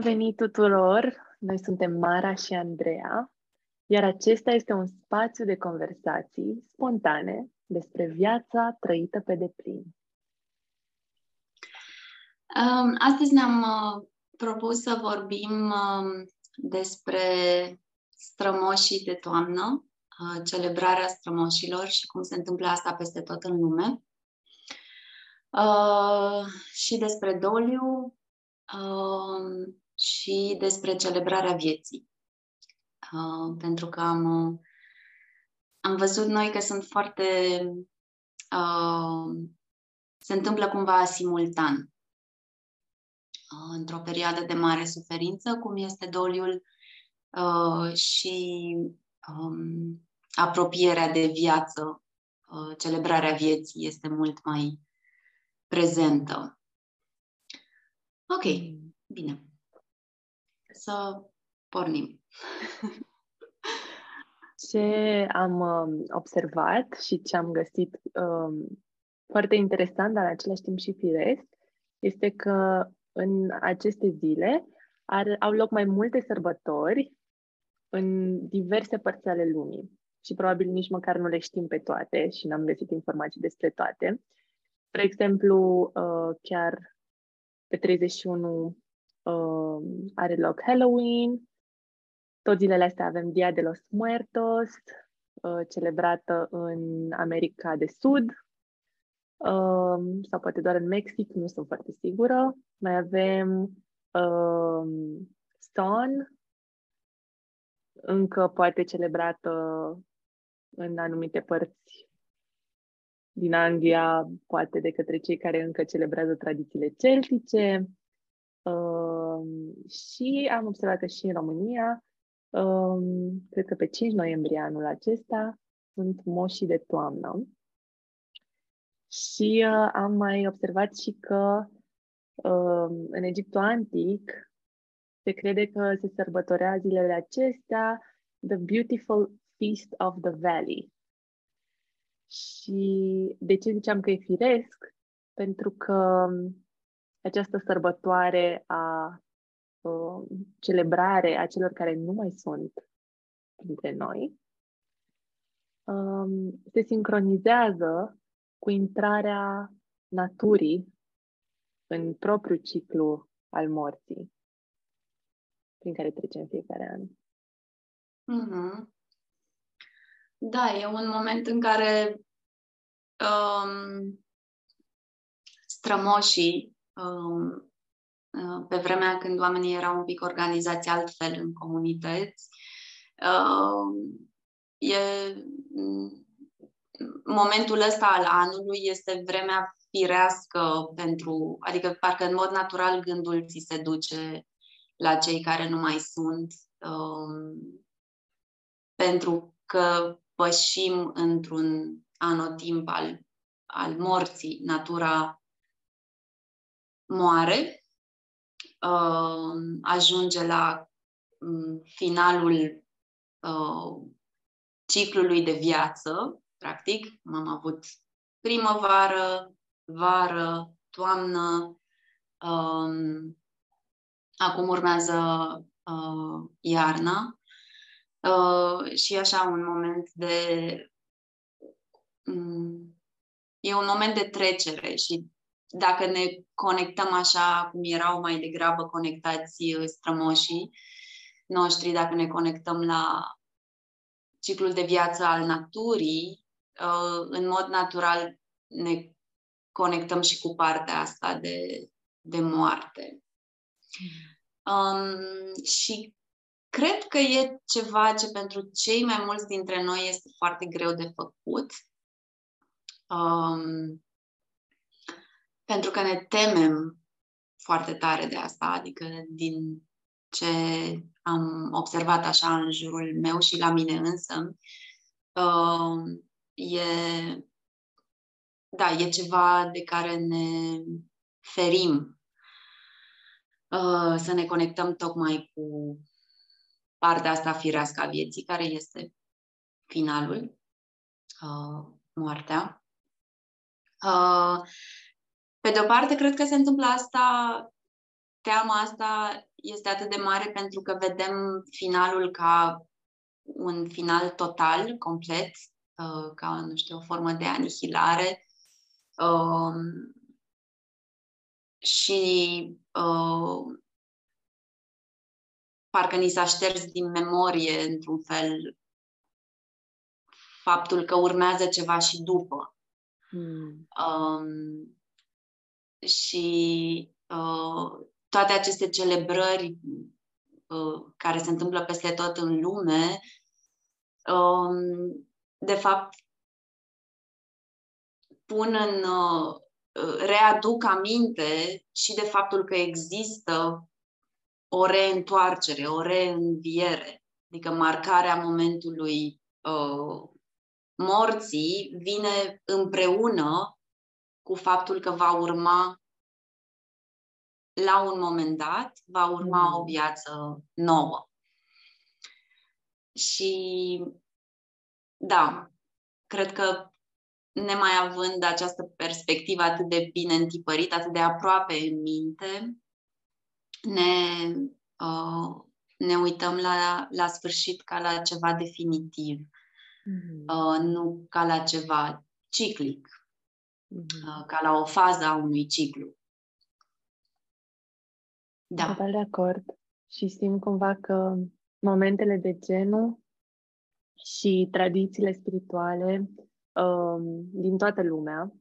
Bun venit tuturor! Noi suntem Mara și Andreea, iar acesta este un spațiu de conversații spontane despre viața trăită pe deplin. Astăzi ne-am propus să vorbim despre strămoșii de toamnă, celebrarea strămoșilor și cum se întâmplă asta peste tot în lume. Și despre doliu și despre celebrarea vieții. Pentru că am văzut noi că sunt foarte... se întâmplă cumva simultan. Într-o perioadă de mare suferință, cum este doliul și apropierea de viață, celebrarea vieții este mult mai prezentă. Ok, bine. Să pornim. Ce am observat și ce am găsit foarte interesant, dar în același timp și firesc, este că în aceste zile au loc mai multe sărbători în diverse părți ale lumii. Și probabil nici măcar nu le știm pe toate și n-am găsit informații despre toate. Spre exemplu, chiar pe 31 are loc Halloween, tot zilele astea avem Dia de los Muertos, celebrată în America de Sud, sau poate doar în Mexic, nu sunt foarte sigură. Mai avem Stone, încă poate celebrată în anumite părți din Anglia, poate de către cei care încă celebrează tradițiile celtice. Și am observat că și în România, cred că pe 5 noiembrie anul acesta, sunt moșii de toamnă. Și am mai observat și că în Egiptul antic se crede că se sărbătorea zilele acestea the beautiful feast of the valley. Și de ce ziceam că e firesc? Pentru că această sărbătoare celebrare a celor care nu mai sunt dintre noi se sincronizează cu intrarea naturii în propriul ciclu al morții prin care trecem fiecare an. Mm-hmm. Da, e un moment în care strămoșii, pe vremea când oamenii erau un pic organizați altfel în comunități, momentul ăsta al anului este vremea firească pentru, adică parcă în mod natural gândul ți se duce la cei care nu mai sunt, pentru că pășim într-un anotimp al morții. Natura moare, ajunge la finalul ciclului de viață, practic. Am avut primăvară, vară, toamnă, acum urmează iarna și așa un moment de... E un moment de trecere și dacă ne conectăm așa cum erau mai degrabă conectați strămoșii noștri, dacă ne conectăm la ciclul de viață al naturii, în mod natural ne conectăm și cu partea asta de moarte. Și cred că e ceva ce pentru cei mai mulți dintre noi este foarte greu de făcut. Pentru că ne temem foarte tare de asta, adică din ce am observat așa în jurul meu și la mine însă, e ceva de care ne ferim, să ne conectăm tocmai cu partea asta firească a vieții, care este finalul, moartea. Pe de o parte, cred că se întâmplă asta, teama asta este atât de mare pentru că vedem finalul ca un final total, complet, ca, nu știu, o formă de anihilare. Și parcă ni s-a șters din memorie, într-un fel, faptul că urmează ceva și după. Și toate aceste celebrări care se întâmplă peste tot în lume, de fapt, pun în... readuc aminte și de faptul că există o reîntoarcere, o reînviere. Adică marcarea momentului morții vine împreună cu faptul că va urma, la un moment dat, va urma o viață nouă. Și da, cred că nemai având această perspectivă atât de bine întipărită, atât de aproape în minte, ne uităm la sfârșit ca la ceva definitiv, nu ca la ceva ciclic, ca la o fază a unui ciclu. Da. Total de acord. Și simt cumva că momentele de genul și tradițiile spirituale din toată lumea,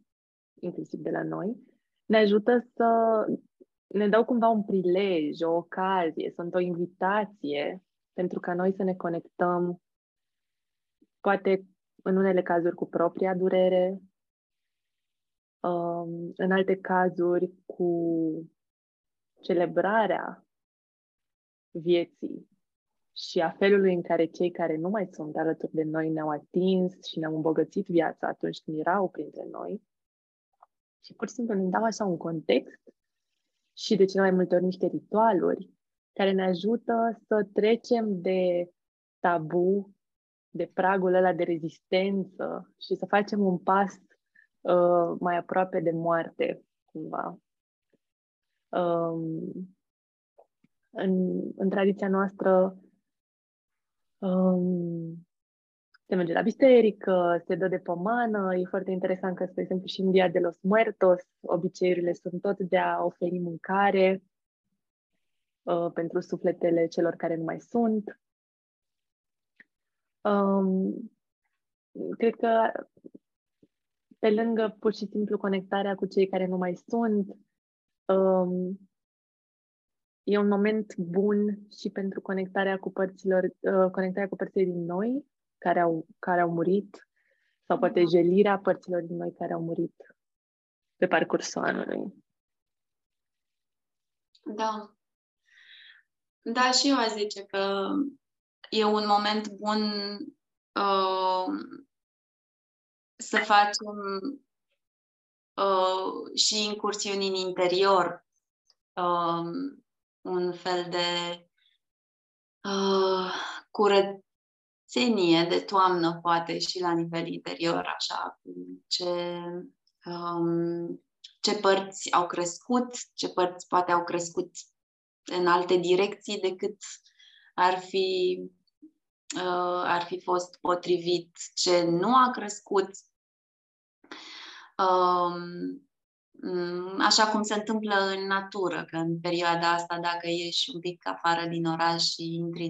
inclusiv de la noi, ne ajută să ne dau cumva un prilej, o ocazie, sunt o invitație pentru ca noi să ne conectăm, poate în unele cazuri cu propria durere, în alte cazuri cu celebrarea vieții și a felului în care cei care nu mai sunt alături de noi ne-au atins și ne-au îmbogățit viața atunci când erau printre noi. Și pur și simplu ne dau așa un context și de cele mai multe ori niște ritualuri care ne ajută să trecem de tabu, de pragul ăla de rezistență și să facem un pas mai aproape de moarte, cumva. În tradiția noastră se merge la biserică, se dă de pomană. E foarte interesant că, spre exemplu, și în Dia de los Muertos, obiceiurile sunt tot de a oferi mâncare pentru sufletele celor care nu mai sunt. Cred că, pe lângă pur și simplu conectarea cu cei care nu mai sunt, e un moment bun și pentru conectarea cu părțile din noi care au murit, sau poate jelirea părților din noi care au murit pe parcursul anului. Da. Da, și eu aș zice că e un moment bun să facem și incursiuni în interior, un fel de curățenie de toamnă, poate, și la nivel interior, așa, ce părți au crescut, ce părți poate au crescut în alte direcții decât ar fi fost potrivit, ce nu a crescut. Așa cum se întâmplă în natură, că în perioada asta, dacă ieși un pic afară din oraș și intri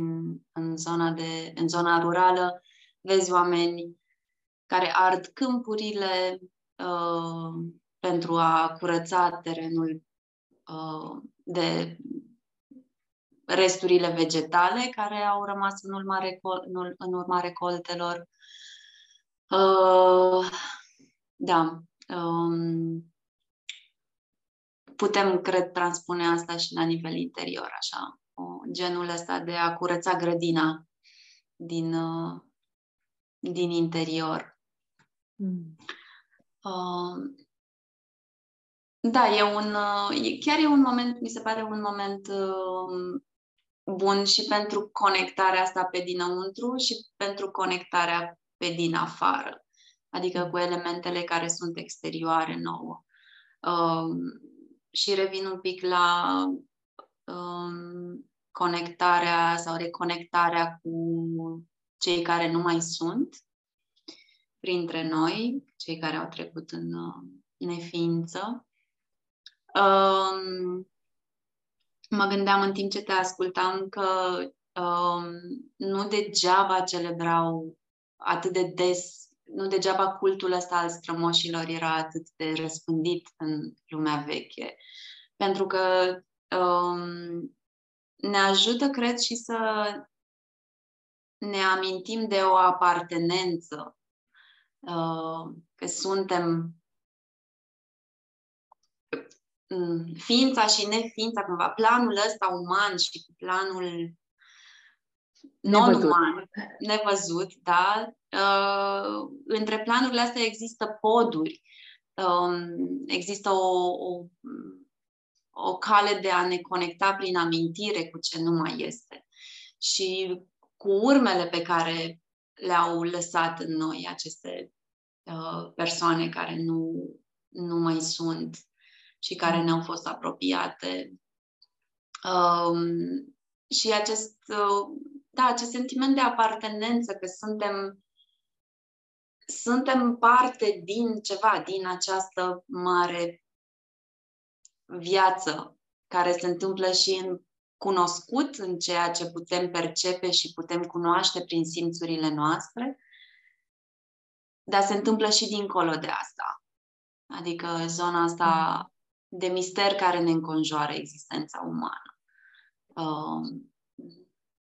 în zona rurală, vezi oameni care ard câmpurile pentru a curăța terenul de resturile vegetale care au rămas în urma recoltelor. Da. Putem, cred, transpune asta și la nivel interior, așa. Genul ăsta de a curăța grădina din interior. Da, chiar e un moment, mi se pare un moment bun și pentru conectarea asta pe dinăuntru și pentru conectarea pe din afară, adică cu elementele care sunt exterioare nouă. Și revin un pic la conectarea sau reconectarea cu cei care nu mai sunt printre noi, cei care au trecut în neființă. Mă gândeam în timp ce te ascultam că nu degeaba celebrau atât de des, nu degeaba cultul ăsta al strămoșilor era atât de răspândit în lumea veche. Pentru că ne ajută, cred, și să ne amintim de o apartenență, că suntem ființa și neființa, cumva, planul ăsta uman și planul non-uman, nevăzut, da? Între planurile astea există poduri, există o cale de a ne conecta prin amintire cu ce nu mai este și cu urmele pe care le-au lăsat în noi aceste persoane care nu mai sunt și care ne-au fost apropiate. Și acest sentiment de apartenență, că suntem parte din ceva, din această mare viață care se întâmplă și în cunoscut, în ceea ce putem percepe și putem cunoaște prin simțurile noastre, dar se întâmplă și dincolo de asta. Adică zona asta de mister care ne înconjoară existența umană.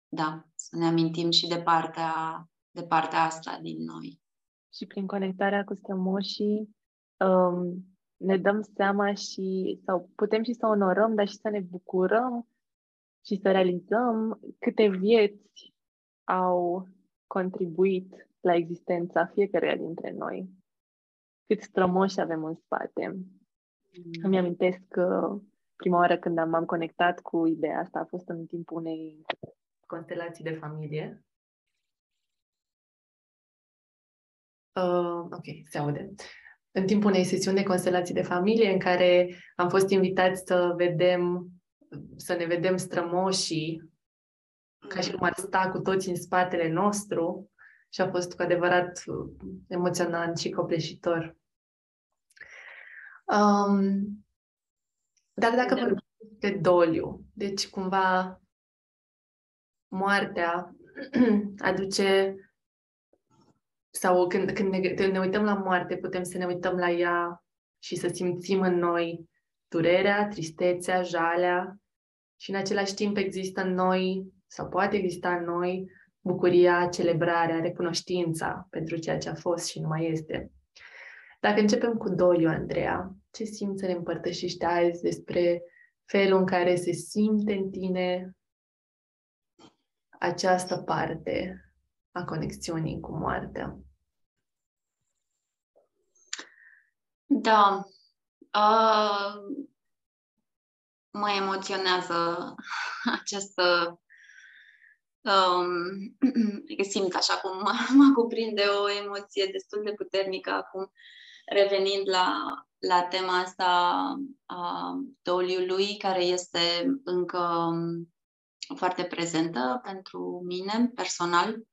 Da, să ne amintim și de partea asta din noi. Și prin conectarea cu strămoșii ne dăm seama și, sau putem și să onorăm, dar și să ne bucurăm și să realizăm câte vieți au contribuit la existența fiecăruia dintre noi. Cât strămoși avem în spate. Îmi amintesc că prima oară când m-am conectat cu ideea asta a fost în timpul unei constelații de familie. Ok, se aude. În timpul unei sesiuni de constelații de familie în care am fost invitați să ne vedem strămoșii, ca și cum ar sta cu toți în spatele nostru, și a fost cu adevărat emoționant și copleșitor. Dar dacă vorbim de doliu, deci cumva moartea aduce, sau când ne uităm la moarte, putem să ne uităm la ea și să simțim în noi durerea, tristețea, jalea, și în același timp există în noi, sau poate exista în noi, bucuria, celebrarea, recunoștința pentru ceea ce a fost și nu mai este. Dacă începem cu doliu, Andreea, ce simți să ne împărtășești azi despre felul în care se simte în tine această parte a conexiunii cu moartea? Da. Mă emoționează această... simt așa cum mă cuprinde o emoție destul de puternică acum, revenind la tema asta a doliului, care este încă foarte prezentă pentru mine personal.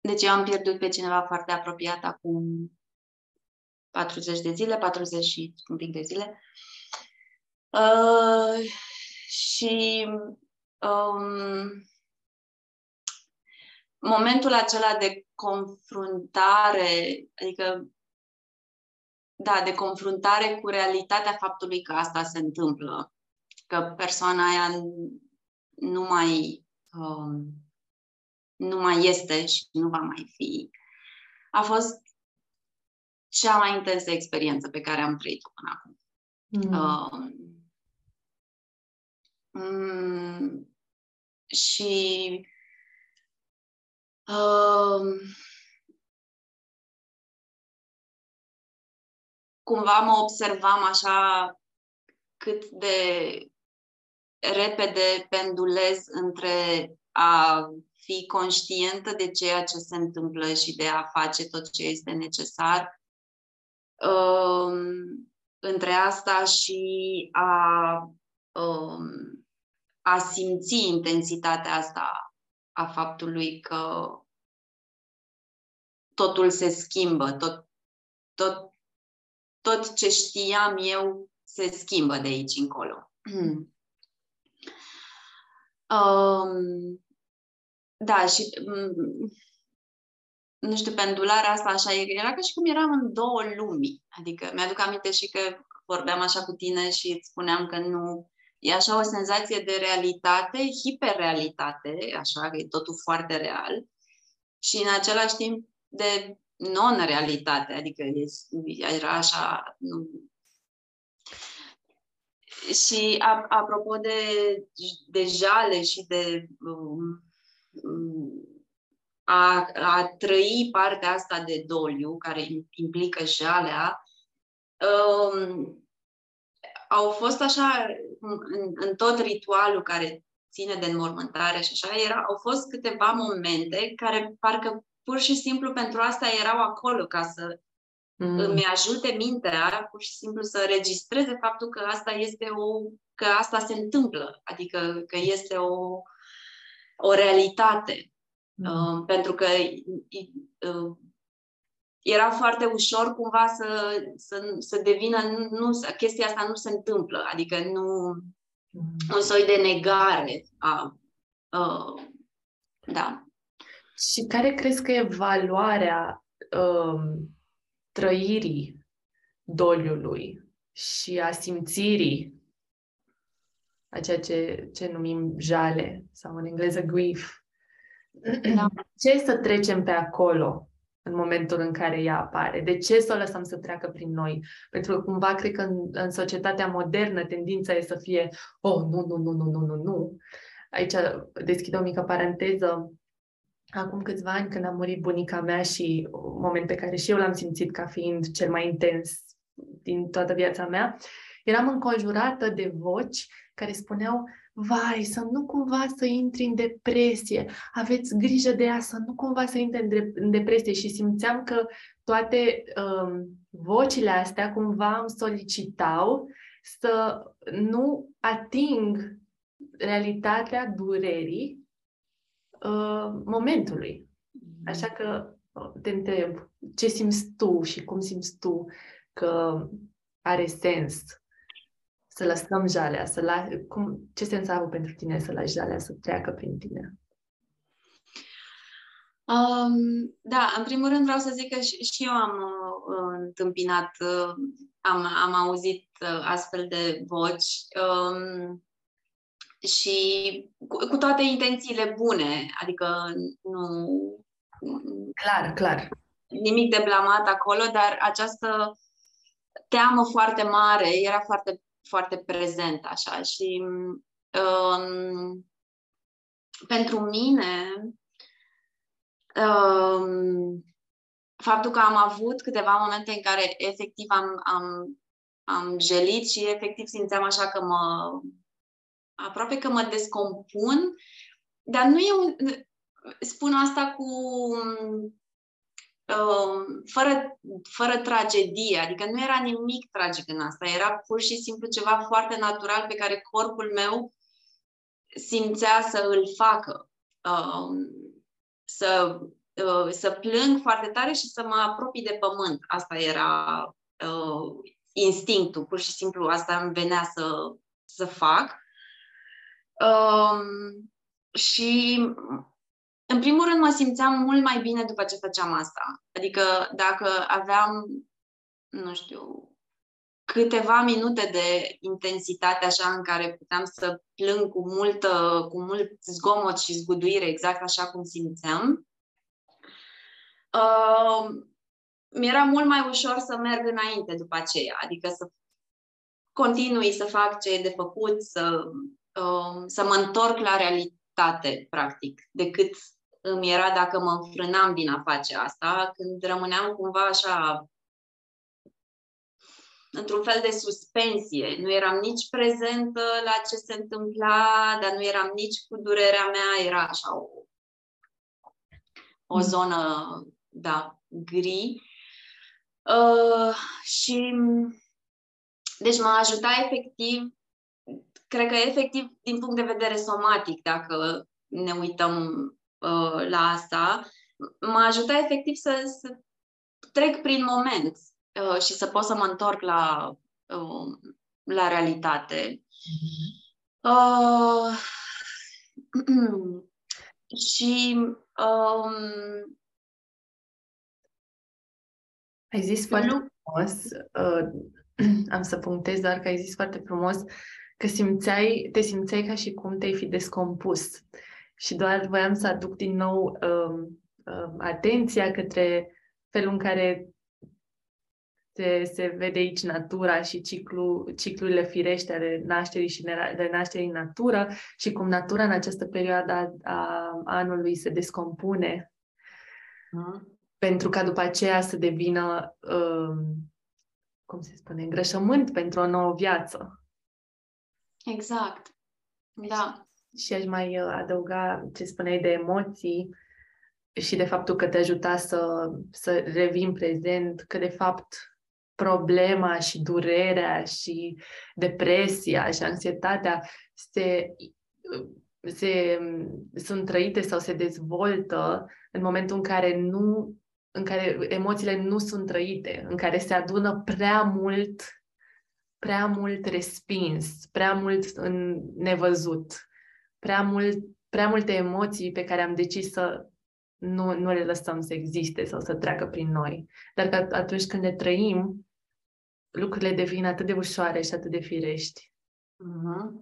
Deci eu am pierdut pe cineva foarte apropiat acum 40 și un pic de zile. Și momentul acela de confruntare, adică, da, de confruntare cu realitatea faptului că asta se întâmplă, că persoana aia nu mai este și nu va mai fi, a fost cea mai intensă experiență pe care am trăit-o până acum. Și cumva mă observam așa cât de repede pendulez între a fi conștientă de ceea ce se întâmplă și de a face tot ce este necesar între asta și a simți intensitatea asta a faptului că totul se schimbă, tot ce știam eu se schimbă de aici încolo. Da, și nu știu, pendularea asta așa era ca și cum eram în două lumi. Adică mi-aduc aminte și că vorbeam așa cu tine și îți spuneam că nu... E așa o senzație de realitate, hiperrealitate, așa că e totul foarte real, și în același timp de non-realitate, adică era așa... Nu. Și apropo de jale și de... a trăi partea asta de doliu, care implică jalea, au fost așa, în tot ritualul care ține de înmormântare și așa, au fost câteva momente care parcă pur și simplu pentru asta erau acolo, ca să îmi ajute mintea pur și simplu să registreze faptul că asta este că asta se întâmplă, adică că este o realitate. Pentru că era foarte ușor cumva să devină, chestia asta nu se întâmplă, adică nu, un soi de negare. Da. Și care crezi că e valoarea trăirii doliului și a simțirii a ceea ce numim jale sau în engleză grief? Da. Ce să trecem pe acolo în momentul în care ea apare? De ce să o lăsăm să treacă prin noi? Pentru că cumva cred că în societatea modernă tendința e să fie nu. Aici deschid o mică paranteză. Acum câțiva ani, când a murit bunica mea, și un moment pe care și eu l-am simțit ca fiind cel mai intens din toată viața mea, eram înconjurată de voci care spuneau: vai, să nu cumva să intri în depresie, aveți grijă de ea, să nu cumva să intri în depresie. Și simțeam că toate vocile astea cumva îmi solicitau să nu ating realitatea durerii momentului. Așa că te întreb, ce simți tu și cum simți tu că are sens să lăsăm jalea, ce sens a avut pentru tine să lași jalea să treacă prin tine? Da, în primul rând vreau să zic că și eu am întâmpinat, am auzit astfel de voci și cu toate intențiile bune, adică nu... Clar. Nimic de blamat acolo, dar această teamă foarte mare era foarte prezent, așa, și pentru mine faptul că am avut câteva momente în care efectiv am gelit și efectiv simțeam așa că aproape că mă descompun, dar nu e spun asta cu fără tragedie, adică nu era nimic tragic în asta, era pur și simplu ceva foarte natural pe care corpul meu simțea să îl facă. Să plâng foarte tare și să mă apropii de pământ. Asta era instinctul, pur și simplu asta îmi venea să fac. Și în primul rând mă simțeam mult mai bine după ce făceam asta. Adică dacă aveam, nu știu, câteva minute de intensitate așa în care puteam să plâng cu mult zgomot și zguduire, exact așa cum simțeam, mi-era mult mai ușor să merg înainte după aceea. Adică să continui să fac ce e de făcut, să mă întorc la realitate, practic, decât îmi era dacă mă înfrânam din a face asta, când rămâneam cumva așa într-un fel de suspensie. Nu eram nici prezentă la ce se întâmpla, dar nu eram nici cu durerea mea, era așa o zonă, da, gri. Și Deci m-a ajutat efectiv, cred că efectiv din punct de vedere somatic, dacă ne uităm la asta, m-a ajutat efectiv să trec prin moment și să pot să mă întorc la realitate. Și ai zis foarte frumos, am să punctez doar că ai zis foarte frumos că te simțeai ca și cum te-ai fi descompus și doar voiam să aduc din nou atenția către felul în care se vede aici natura și ciclurile firești ale nașterii și renașterii în natură și cum natura în această perioadă a anului se descompune pentru ca după aceea să devină, îngrășământ pentru o nouă viață. Exact, da. Și aș mai adăuga ce spuneai de emoții și de faptul că te ajuta să revii în prezent, că de fapt problema și durerea și depresia și anxietatea sunt trăite sau se dezvoltă în momentul în care emoțiile nu sunt trăite, în care se adună prea mult respins, prea mult nevăzut, prea multe emoții pe care am decis să nu le lăsăm să existe sau să treacă prin noi. Dar că atunci când le trăim, lucrurile devin atât de ușoare și atât de firești. Uh-huh.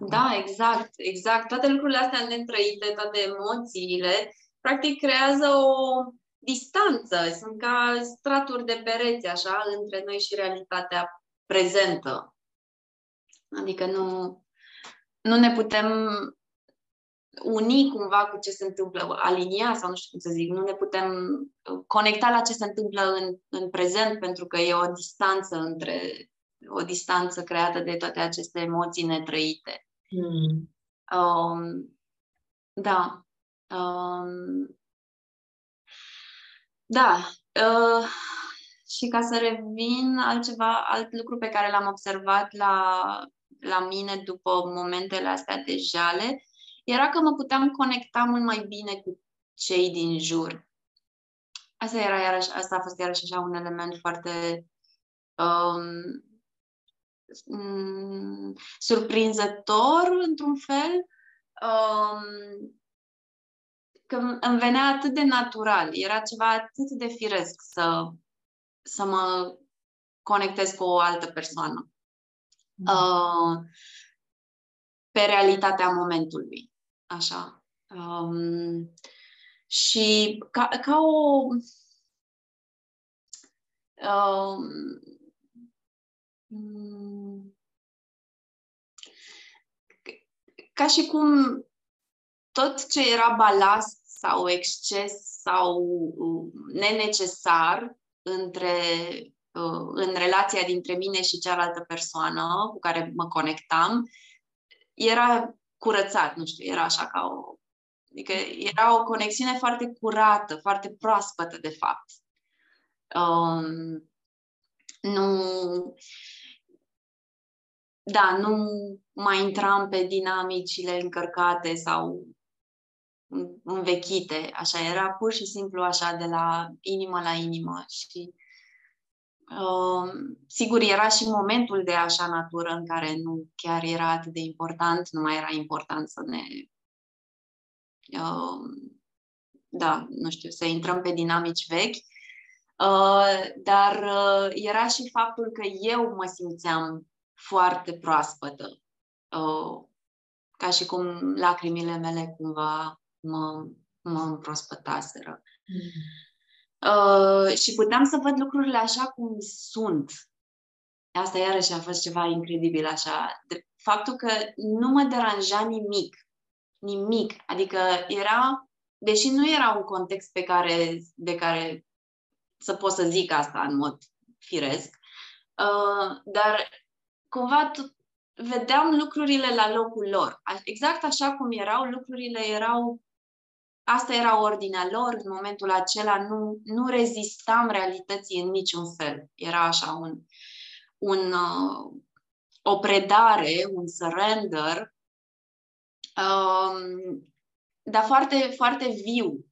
Da, exact, exact. Toate lucrurile astea netrăite, toate emoțiile, practic creează o distanță. Sunt ca straturi de pereți, așa, între noi și realitatea prezentă. Adică nu ne putem uni cumva cu ce se întâmplă, alinia sau nu știu cum să zic, nu ne putem conecta la ce se întâmplă în prezent, pentru că e o distanță creată de toate aceste emoții netrăite. Da. Da. Și ca să revin, alt lucru pe care l-am observat la mine după momentele astea de jale, era că mă puteam conecta mult mai bine cu cei din jur. Asta a fost iarăși așa un element foarte surprinzător, într-un fel, că îmi venea atât de natural, era ceva atât de firesc să mă conectez cu o altă persoană pe realitatea momentului. Așa. Și ca o... ca și cum tot ce era balast sau exces sau nenecesar în relația dintre mine și cealaltă persoană cu care mă conectam era curățat, nu știu, era așa ca o... Adică era o conexiune foarte curată, foarte proaspătă, de fapt. Nu mai intram pe dinamicile încărcate sau învechite. Așa, era pur și simplu așa, de la inimă la inimă. Și sigur, era și momentul de așa natură în care nu chiar era atât de important, nu mai era important să ne... să intrăm pe dinamici vechi, dar era și faptul că eu mă simțeam foarte proaspătă, ca și cum lacrimile mele cumva mă împrospătaseră. Și puteam să văd lucrurile așa cum sunt. Asta iarăși a fost ceva incredibil așa. De faptul că nu mă deranja nimic. Adică era, deși nu era un context de care să pot să zic asta în mod firesc, dar cumva vedeam lucrurile la locul lor. Exact așa cum erau, lucrurile erau... Asta era ordinea lor, în momentul acela nu rezistam realității în niciun fel. Era așa un... o predare, un surrender, dar foarte, foarte viu.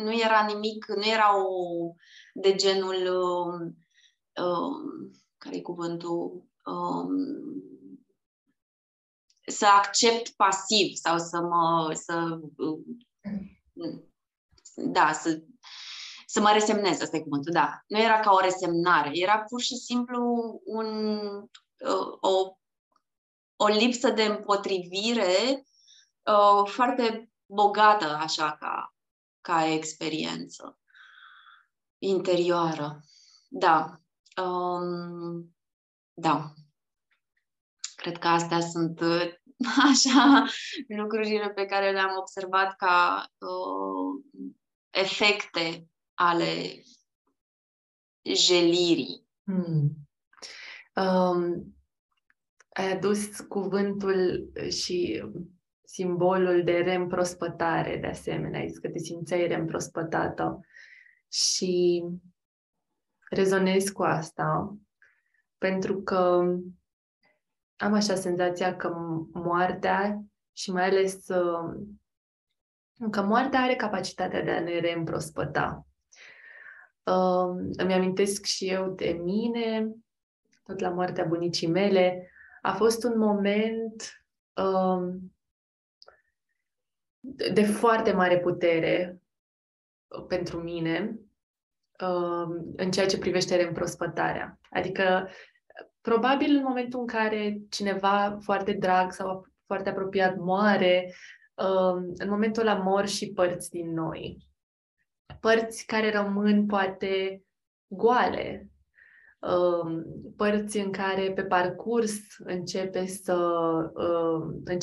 Nu era nimic, nu era de genul, care-i cuvântul, să accept pasiv sau să mă resemnez, asta e cuvântul, da. Nu era ca o resemnare, era pur și simplu o lipsă de împotrivire foarte bogată, așa, ca experiență interioară. Da. Da. Cred că astea sunt așa lucrurile pe care le-am observat ca efecte ale jelirii. Ai adus cuvântul și simbolul de reîmprospătare, de asemenea. Ai zis că te simțeai reîmprospătată și rezonez cu asta, pentru că am așa senzația că moartea și mai ales că moartea are capacitatea de a ne reîmprospăta. Îmi amintesc și eu de mine, tot la moartea bunicii mele, a fost un moment de foarte mare putere pentru mine în ceea ce privește reîmprospătarea. Adică, probabil în momentul în care cineva foarte drag sau foarte apropiat moare, în momentul ăla mor și părți din noi. Părți care rămân poate goale, părți în care pe parcurs încep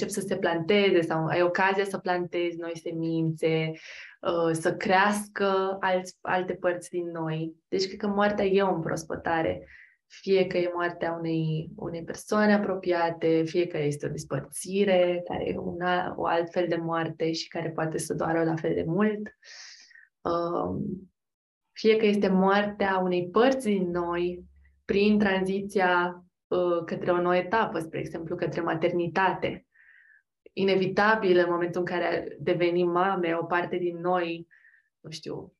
să se planteze sau ai ocazia să plantezi noi semințe, să crească alte părți din noi. Deci cred că moartea e o împrospătare. Fie că e moartea unei persoane apropiate, fie că este o despărțire, care e o altfel de moarte și care poate să doară la fel de mult, fie că este moartea unei părți din noi prin tranziția către o nouă etapă, spre exemplu, către maternitate. Inevitabil, în momentul în care devenim mame, o parte din noi, nu știu,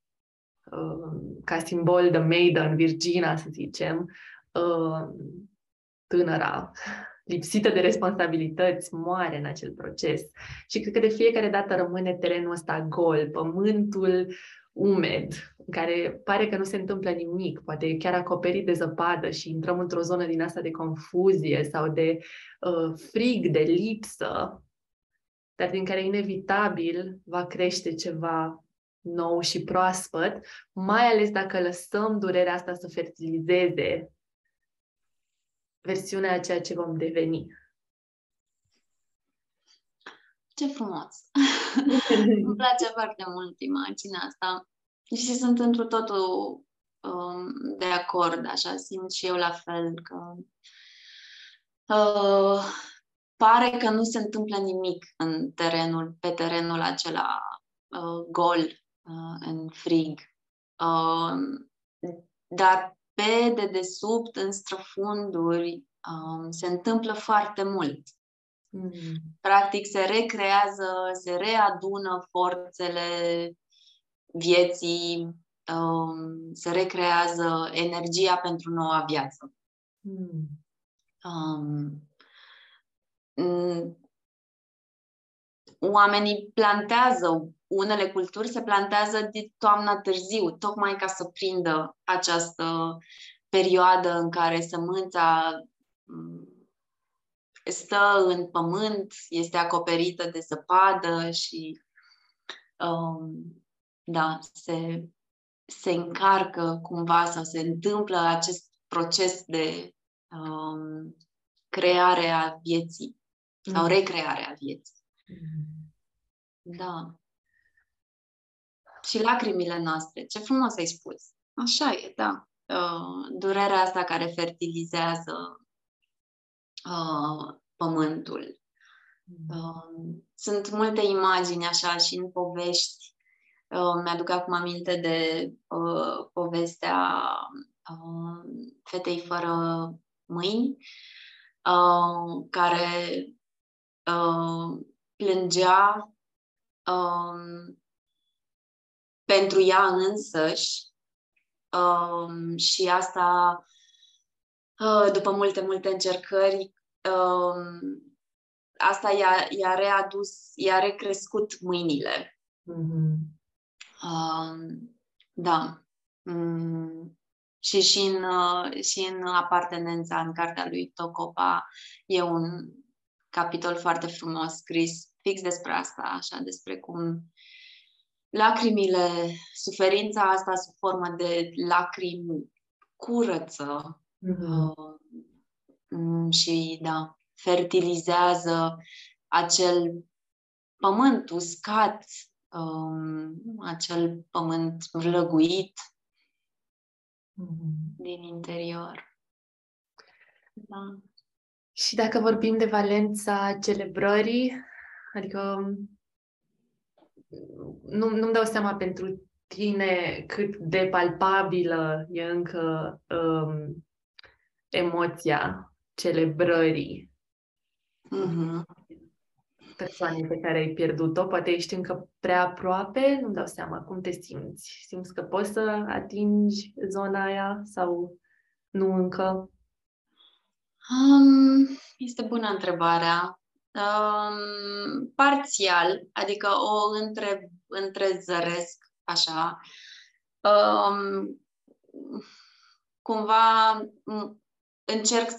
ca simbol de maiden, Virginia, să zicem, tânăra, lipsită de responsabilități, moare în acel proces. Și cred că de fiecare dată rămâne terenul ăsta gol, pământul umed, în care pare că nu se întâmplă nimic, poate e chiar acoperit de zăpadă și intrăm într-o zonă din asta de confuzie sau de frig, de lipsă, dar din care inevitabil va crește ceva nou și proaspăt, mai ales dacă lăsăm durerea asta să fertilizeze versiunea a ceea ce vom deveni. Ce frumos! Îmi place foarte mult imaginea asta și sunt întru totul de acord, așa, simt și eu la fel, că pare că nu se întâmplă nimic pe terenul acela gol, în frig. Dar pe dedesubt, în străfunduri, se întâmplă foarte mult. Practic se recreează, se readună forțele vieții, se recreează energia pentru noua viață. Oamenii plantează, unele culturi se plantează de toamna târziu, tocmai ca să prindă această perioadă în care sămânța stă în pământ, este acoperită de zăpadă și se încarcă cumva sau se întâmplă acest proces de creare a vieții sau recreare a vieții. Da. Și lacrimile noastre, ce frumos ai spus. Așa e, da. Durerea asta care fertilizează pământul. Sunt multe imagini așa și în povești. Mi-aduc acum aminte de povestea Fetei fără mâini, care plângea pentru ea însăși și asta după multe încercări, asta i-a readus, i-a recrescut mâinile. Mm-hmm. Da. Și în apartenența, în cartea lui Tokopa, e un capitol foarte frumos scris fix despre asta, așa, despre cum lacrimile, suferința asta sub formă de lacrimi curăță. Mm-hmm. Și, da, fertilizează acel pământ uscat, acel pământ vlăguit din interior. Da. Și dacă vorbim de valența celebrării, adică nu-mi dau seama pentru tine cât de palpabilă e încă emoția celebrării. Mm-hmm. Persoanei pe care ai pierdut-o, poate ești încă prea aproape, nu-mi dau seama, cum te simți? Simți că poți să atingi zona aia sau nu încă? Este bună întrebarea. Parțial, adică o întrezăresc așa. Cumva încerc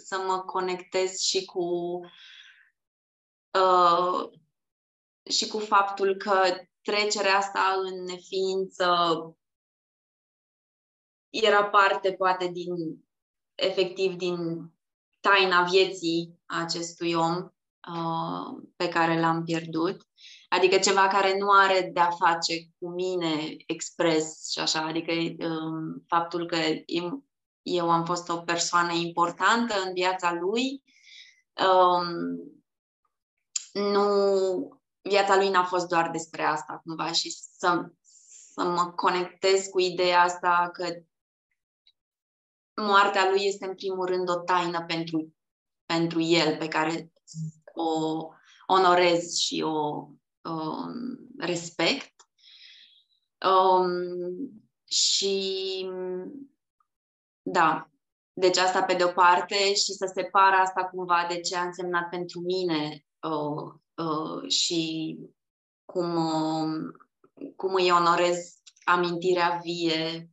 să mă conectez și cu faptul că trecerea asta în neființă era parte, poate, din taina vieții acestui om pe care l-am pierdut. Adică ceva care nu are de-a face cu mine expres și așa. Adică faptul că eu am fost o persoană importantă în viața lui, viața lui n-a fost doar despre asta, cumva, și să mă conectez cu ideea asta că moartea lui este, în primul rând, o taină pentru el, pe care o onorez și o respect. Și da, deci asta pe de-o parte, și să separ asta cumva de ce a însemnat pentru mine și cum îi onorez amintirea vie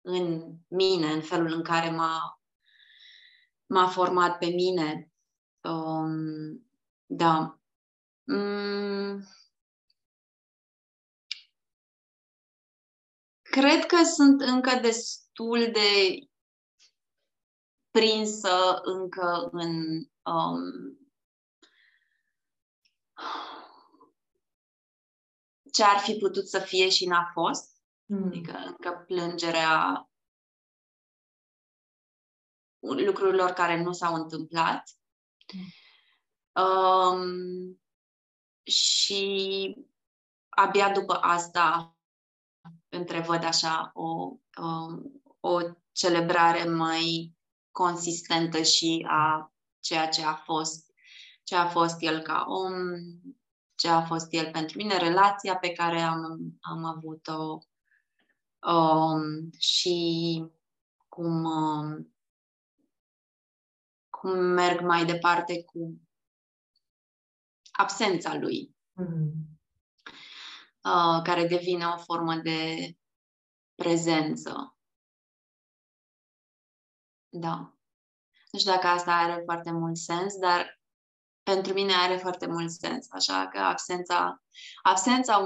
în mine, în felul în care m-a format pe mine. Da. Cred că sunt încă destul de prinsă încă în ce ar fi putut să fie și n-a fost. Adică încă plângerea lucrurilor care nu s-au întâmplat. Și abia după asta întrevăd așa o celebrare mai consistentă și a ceea ce a fost. Ce a fost el ca om, ce a fost el pentru mine, relația pe care am avut-o și cum merg mai departe cu absența lui, care devine o formă de prezență. Da. Nu știu dacă asta are foarte mult sens, dar pentru mine are foarte mult sens, așa că absența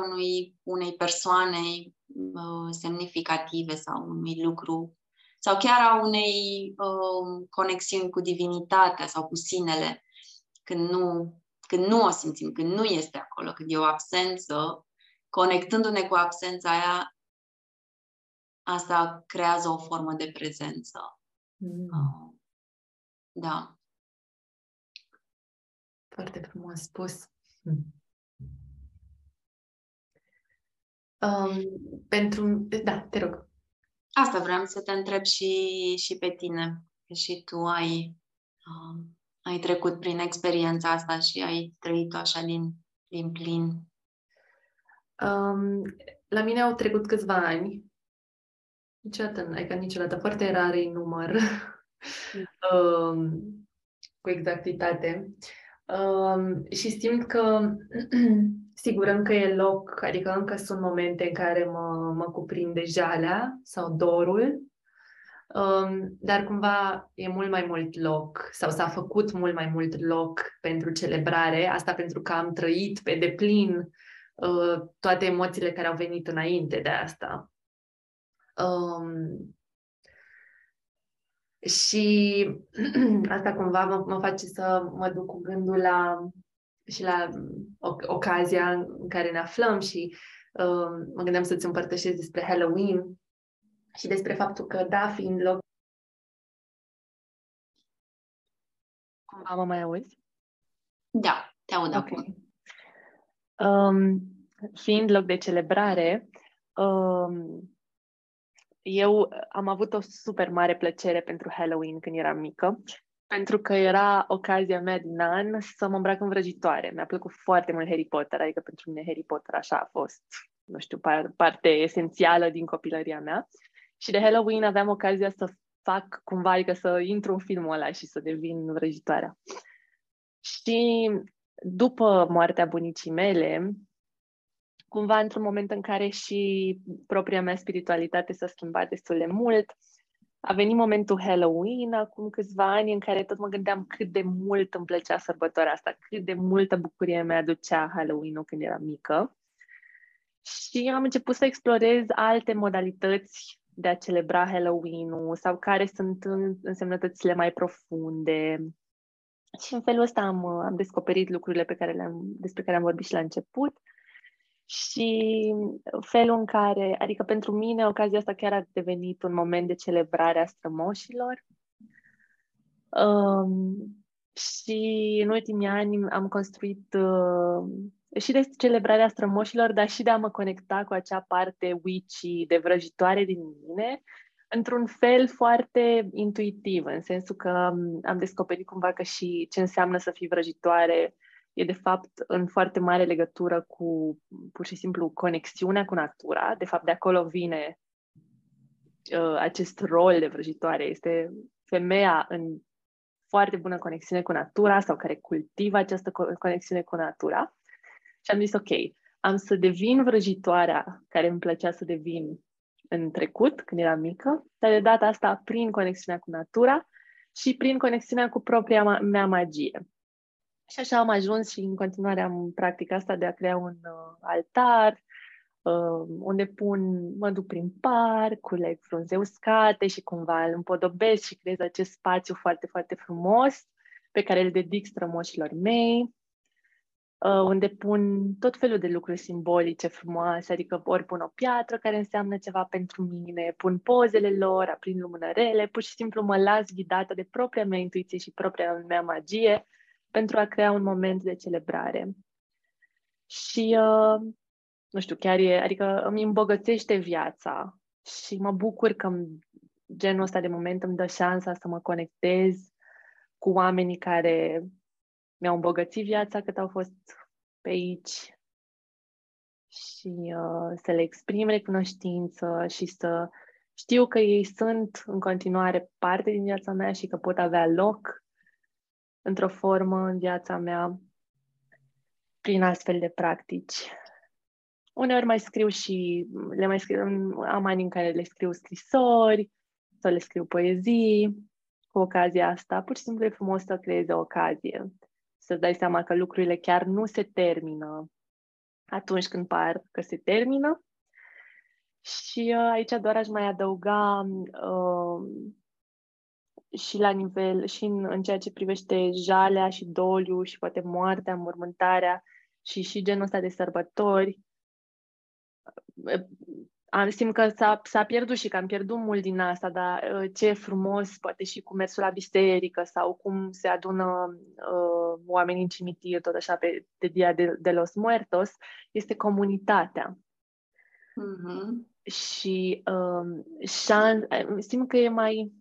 unei persoane semnificative sau unui lucru sau chiar a unei conexiuni cu divinitatea sau cu sinele, când nu o simțim, când nu este acolo, când e o absență, conectându-ne cu absența aia, asta creează o formă de prezență. Da. Foarte frumos spus. Te rog. Asta vreau să te întreb și pe tine. și tu ai trecut prin experiența asta și ai trăit-o așa din plin? La mine au trecut câțiva ani. Niciodată, foarte rare în număr, cu exactitate. Și simt că, sigur, încă e loc, adică încă sunt momente în care mă cuprinde jalea sau dorul, dar cumva e mult mai mult loc sau s-a făcut mult mai mult loc pentru celebrare, asta pentru că am trăit pe deplin toate emoțiile care au venit înainte de asta. Și asta cumva mă face să mă duc cu gândul la ocazia în care ne aflăm și mă gândeam să-ți împărtășesc despre Halloween și despre faptul că, da, fiind loc... Mă mai auzi? Da, te aud acum. Fiind loc de celebrare, eu am avut o super mare plăcere pentru Halloween când eram mică, pentru că era ocazia mea din an să mă îmbrac în vrăjitoare. Mi-a plăcut foarte mult Harry Potter, adică pentru mine Harry Potter așa a fost, nu știu, parte esențială din copilăria mea. Și de Halloween aveam ocazia să fac cumva, adică să intru în filmul ăla și să devin vrăjitoarea. Și după moartea bunicii mele, cumva într-un moment în care și propria mea spiritualitate s-a schimbat destul de mult, a venit momentul Halloween acum câțiva ani în care tot mă gândeam cât de mult îmi plăcea sărbătoarea asta, cât de multă bucurie mi-aducea Halloween-ul când eram mică. Și am început să explorez alte modalități de a celebra Halloween-ul sau care sunt însemnătățile mai profunde. Și în felul ăsta am descoperit lucrurile despre care am vorbit și la început. Și felul în care, adică pentru mine, ocazia asta chiar a devenit un moment de celebrare a strămoșilor. Și în ultimii ani am construit și de celebrarea strămoșilor, dar și de a mă conecta cu acea parte witchy de vrăjitoare din mine, într-un fel foarte intuitiv, în sensul că am descoperit cumva că și ce înseamnă să fii vrăjitoare e de fapt în foarte mare legătură cu pur și simplu conexiunea cu natura. De fapt, de acolo vine acest rol de vrăjitoare. Este femeia în foarte bună conexiune cu natura sau care cultivă această conexiune cu natura. Și am zis, ok, am să devin vrăjitoarea care îmi plăcea să devin în trecut, când eram mică, dar de data asta prin conexiunea cu natura și prin conexiunea cu propria mea magie. Și așa am ajuns și în continuare am practica asta de a crea un altar, unde mă duc prin parc, culeg frunze uscate și cumva îl împodobesc și creez acest spațiu foarte, foarte frumos pe care îl dedic strămoșilor mei, unde pun tot felul de lucruri simbolice frumoase, adică ori pun o piatră care înseamnă ceva pentru mine, pun pozele lor, aprind lumânărele, pur și simplu mă las ghidată de propria mea intuiție și propria mea magie pentru a crea un moment de celebrare. Și, nu știu, chiar adică îmi îmbogățește viața și mă bucur că genul ăsta de moment îmi dă șansa să mă conectez cu oamenii care mi-au îmbogățit viața cât au fost pe aici și să le exprim recunoștință și să știu că ei sunt în continuare parte din viața mea și că pot avea loc într-o formă în viața mea prin astfel de practici. Uneori mai scriu și am ani în care le scriu scrisori sau le scriu poezii cu ocazia asta. Pur și simplu e frumos să creezi o ocazie, să-ți dai seama că lucrurile chiar nu se termină atunci când par că se termină. Și aici doar aș mai adăuga și la nivel, și în ceea ce privește jalea și doliu și poate moartea, mormântarea și genul ăsta de sărbători. Simt că s-a pierdut și că am pierdut mult din asta, dar ce frumos, poate și cu mersul la biserică sau cum se adună oamenii în cimitir, tot așa pe Dia de los Muertos, este comunitatea. Mm-hmm. Și simt că e mai...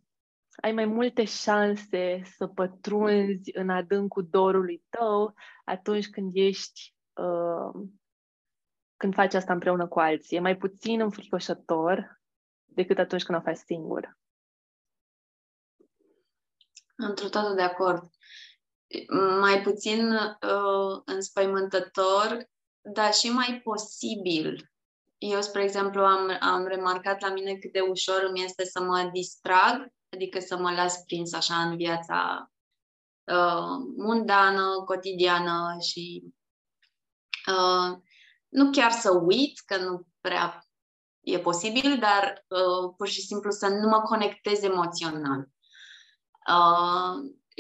ai mai multe șanse să pătrunzi în adâncul dorului tău atunci când ești, când faci asta împreună cu alții. E mai puțin înfricoșător decât atunci când o faci singur. Întru totul de acord. Mai puțin înspăimântător, dar și mai posibil. Eu, spre exemplu, am remarcat la mine cât de ușor îmi este să mă distrag, adică să mă las prins așa în viața mundană, cotidiană și nu chiar să uit, că nu prea e posibil, dar pur și simplu să nu mă conectez emoțional.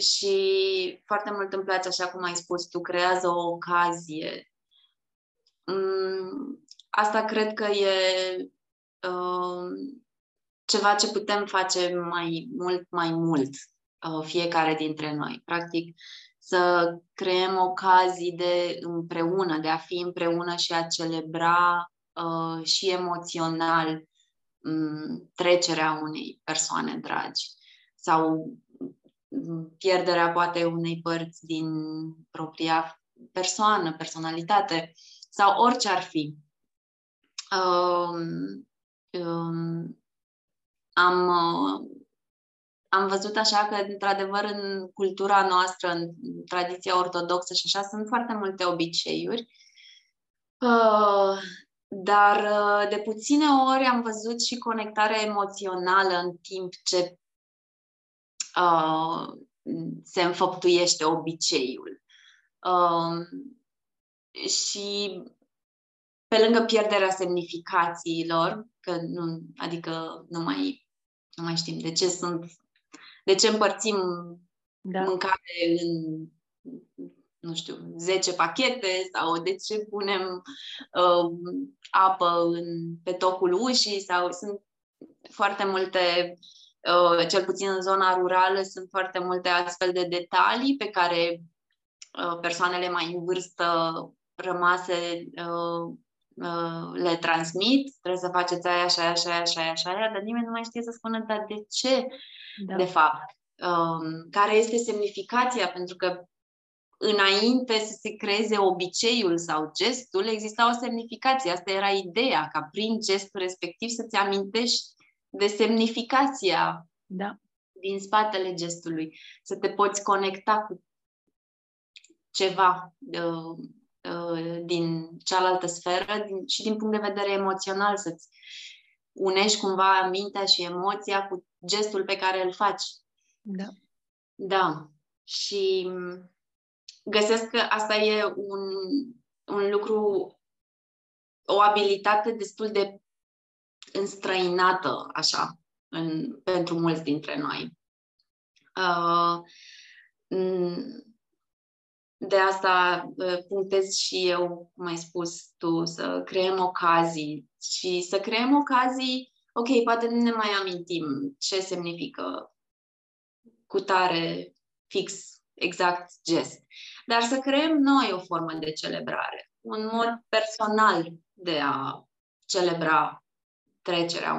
Și foarte mult îmi place, așa cum ai spus tu, creează o ocazie. Asta cred că e ceva ce putem face mai mult fiecare dintre noi. Practic, să creăm ocazii de împreună, de a fi împreună și a celebra și emoțional trecerea unei persoane dragi sau pierderea poate unei părți din propria persoană, personalitate sau orice ar fi. Am văzut așa că, într-adevăr, în cultura noastră, în tradiția ortodoxă și așa, sunt foarte multe obiceiuri, dar de puține ori am văzut și conectarea emoțională în timp ce se înfăptuiește obiceiul. Și pe lângă pierderea semnificațiilor, că nu, adică nu mai știm de ce împărțim mâncare în, nu știu, 10 pachete sau de ce punem apă pe tocul ușii sau sunt foarte multe, cel puțin în zona rurală, sunt foarte multe astfel de detalii pe care persoanele mai în vârstă rămase le transmit, trebuie să faceți aia, așa, așa, așa, așa, dar nimeni nu mai știe să spună, dar de ce, de fapt? Care este semnificația? Pentru că înainte să se creeze obiceiul sau gestul, exista o semnificație. Asta era ideea, ca prin gestul respectiv să-ți amintești de semnificația din spatele gestului, să te poți conecta cu ceva din cealaltă sferă și din punct de vedere emoțional, să-ți unești cumva mintea și emoția cu gestul pe care îl faci. Da. Și găsesc că asta e un lucru, o abilitate destul de înstrăinată, așa, pentru mulți dintre noi. De asta punctez și eu, cum ai spus tu, să creăm ocazii și să creăm ocazii, ok, poate nu ne mai amintim ce semnifică cutare fix, exact gest, dar să creăm noi o formă de celebrare, un mod personal de a celebra trecerea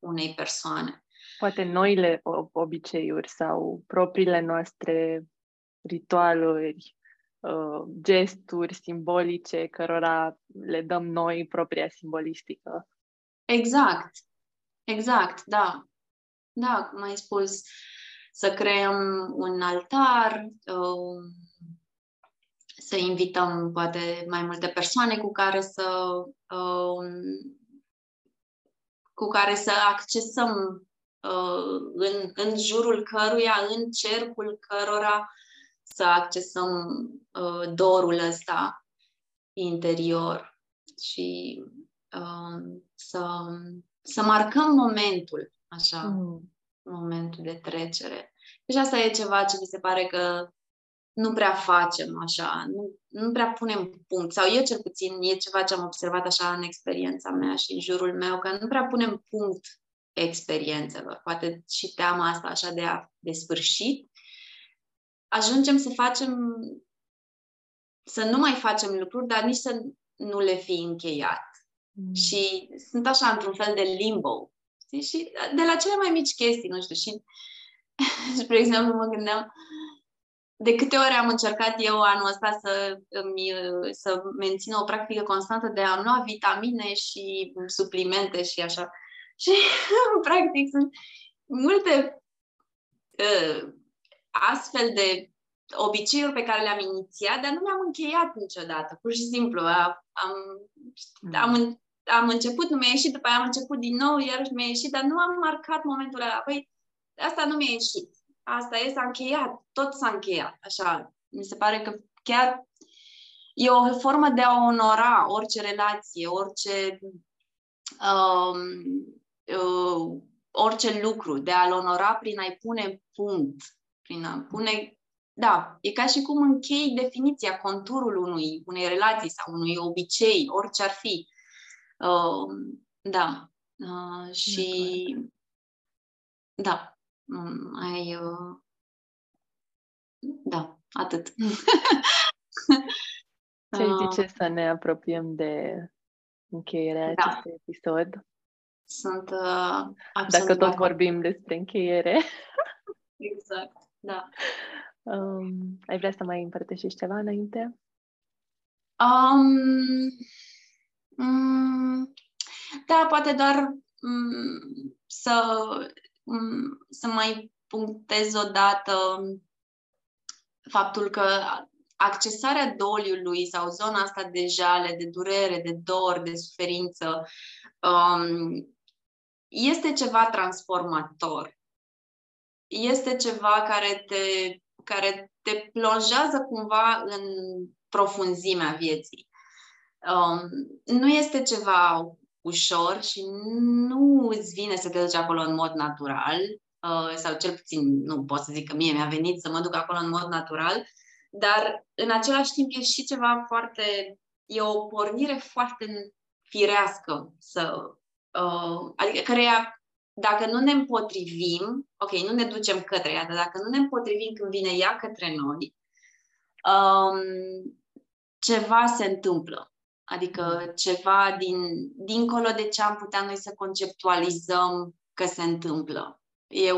unei persoane. Poate noile obiceiuri sau propriile noastre ritualuri, gesturi simbolice cărora le dăm noi propria simbolistică. Exact, da. Da, cum ai spus, să creăm un altar, să invităm poate mai multe persoane cu care să accesăm în jurul căruia, în cercul cărora să accesăm dorul ăsta interior și să marcăm momentul, așa, momentul de trecere. Deci asta e ceva ce mi se pare că nu prea facem, așa, nu prea punem punct. Sau eu cel puțin, e ceva ce am observat așa în experiența mea și în jurul meu, că nu prea punem punct experiențelor. Poate și teama asta așa de sfârșit. Ajungem să nu mai facem lucruri, dar nici să nu le fi încheiat. Și sunt așa într-un fel de limbo. Știi? Și de la cele mai mici chestii, nu știu, și Spre exemplu, mă gândeam de câte ori am încercat eu anul ăsta să mențin o practică constantă de a lua vitamine și suplimente și așa. Și, practic, sunt multe astfel de obiceiuri pe care le-am inițiat, dar nu le-am încheiat niciodată. Pur și simplu, am început, nu mi-a ieșit, după aia am început din nou, iarăși mi-a ieșit, dar nu am marcat momentul ăla. Păi, asta nu mi-a ieșit. Asta e, s-a încheiat. Tot s-a încheiat. Așa, mi se pare că chiar e o formă de a onora orice relație, orice lucru, de a-l onora prin a-i pune punct, prin a pune... Da, e ca și cum închei definiția, conturul unei relații sau unui obicei, orice ar fi. Da. Și... Da. Da, atât. Ce zice să ne apropiem de încheierea acestui episod? Sunt absolut... Dacă tot vorbim despre încheiere. Exact, da. Ai vrea să mai împărtășești ceva înainte? Da, poate doar să mai punctez odată faptul că accesarea doliului sau zona asta de jale, de durere, de dor, de suferință este ceva transformator. Este ceva care te plonjează cumva în profunzimea vieții. Nu este ceva ușor și nu îți vine să te duci acolo în mod natural, sau cel puțin nu pot să zic că mie mi-a venit să mă duc acolo în mod natural, dar în același timp e și ceva e o pornire foarte firească, adică căreia, dacă nu ne împotrivim, ok, nu ne ducem către ea, dar dacă nu ne împotrivim când vine ea către noi, ceva se întâmplă. Adică ceva dincolo de ce am putea noi să conceptualizăm că se întâmplă. E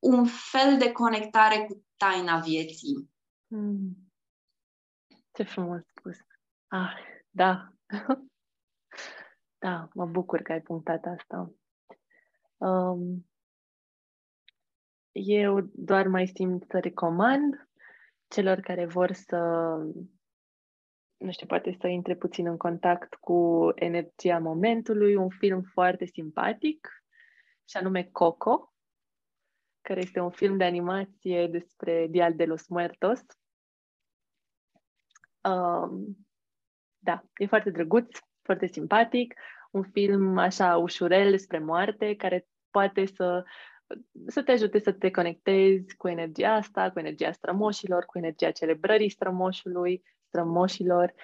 un fel de conectare cu taina vieții. Ce frumos spus. Ah, da. Da, mă bucur că ai punctat asta. Eu doar mai simt să recomand celor care vor să, nu știu, poate să intre puțin în contact cu energia momentului, un film foarte simpatic, și anume Coco, care este un film de animație despre Dia de los Muertos. Da, e foarte drăguț, foarte simpatic, un film așa ușurel despre moarte, care poate să te ajute să te conectezi cu energia asta, cu energia strămoșilor, cu energia celebrării strămoșilor,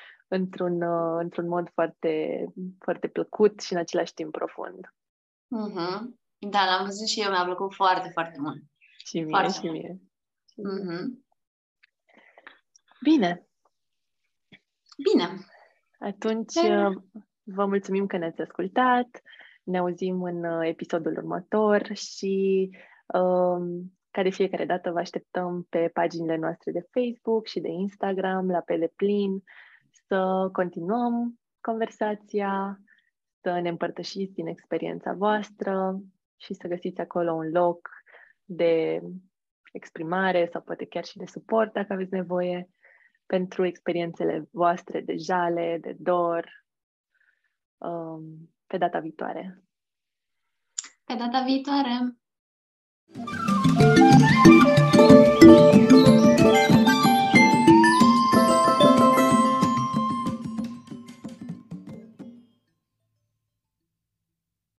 într-un mod foarte, foarte plăcut și în același timp profund. Mm-hmm. Da, l-am văzut și eu, mi-a plăcut foarte, foarte mult. Și mie. Mm-hmm. Bine. Atunci, vă mulțumim că ne-ați ascultat. Ne auzim în episodul următor și ca de fiecare dată vă așteptăm pe paginile noastre de Facebook și de Instagram, la Pelepelin, să continuăm conversația, să ne împărtășiți din experiența voastră și să găsiți acolo un loc de exprimare sau poate chiar și de suport, dacă aveți nevoie, pentru experiențele voastre de jale, de dor, pe data viitoare.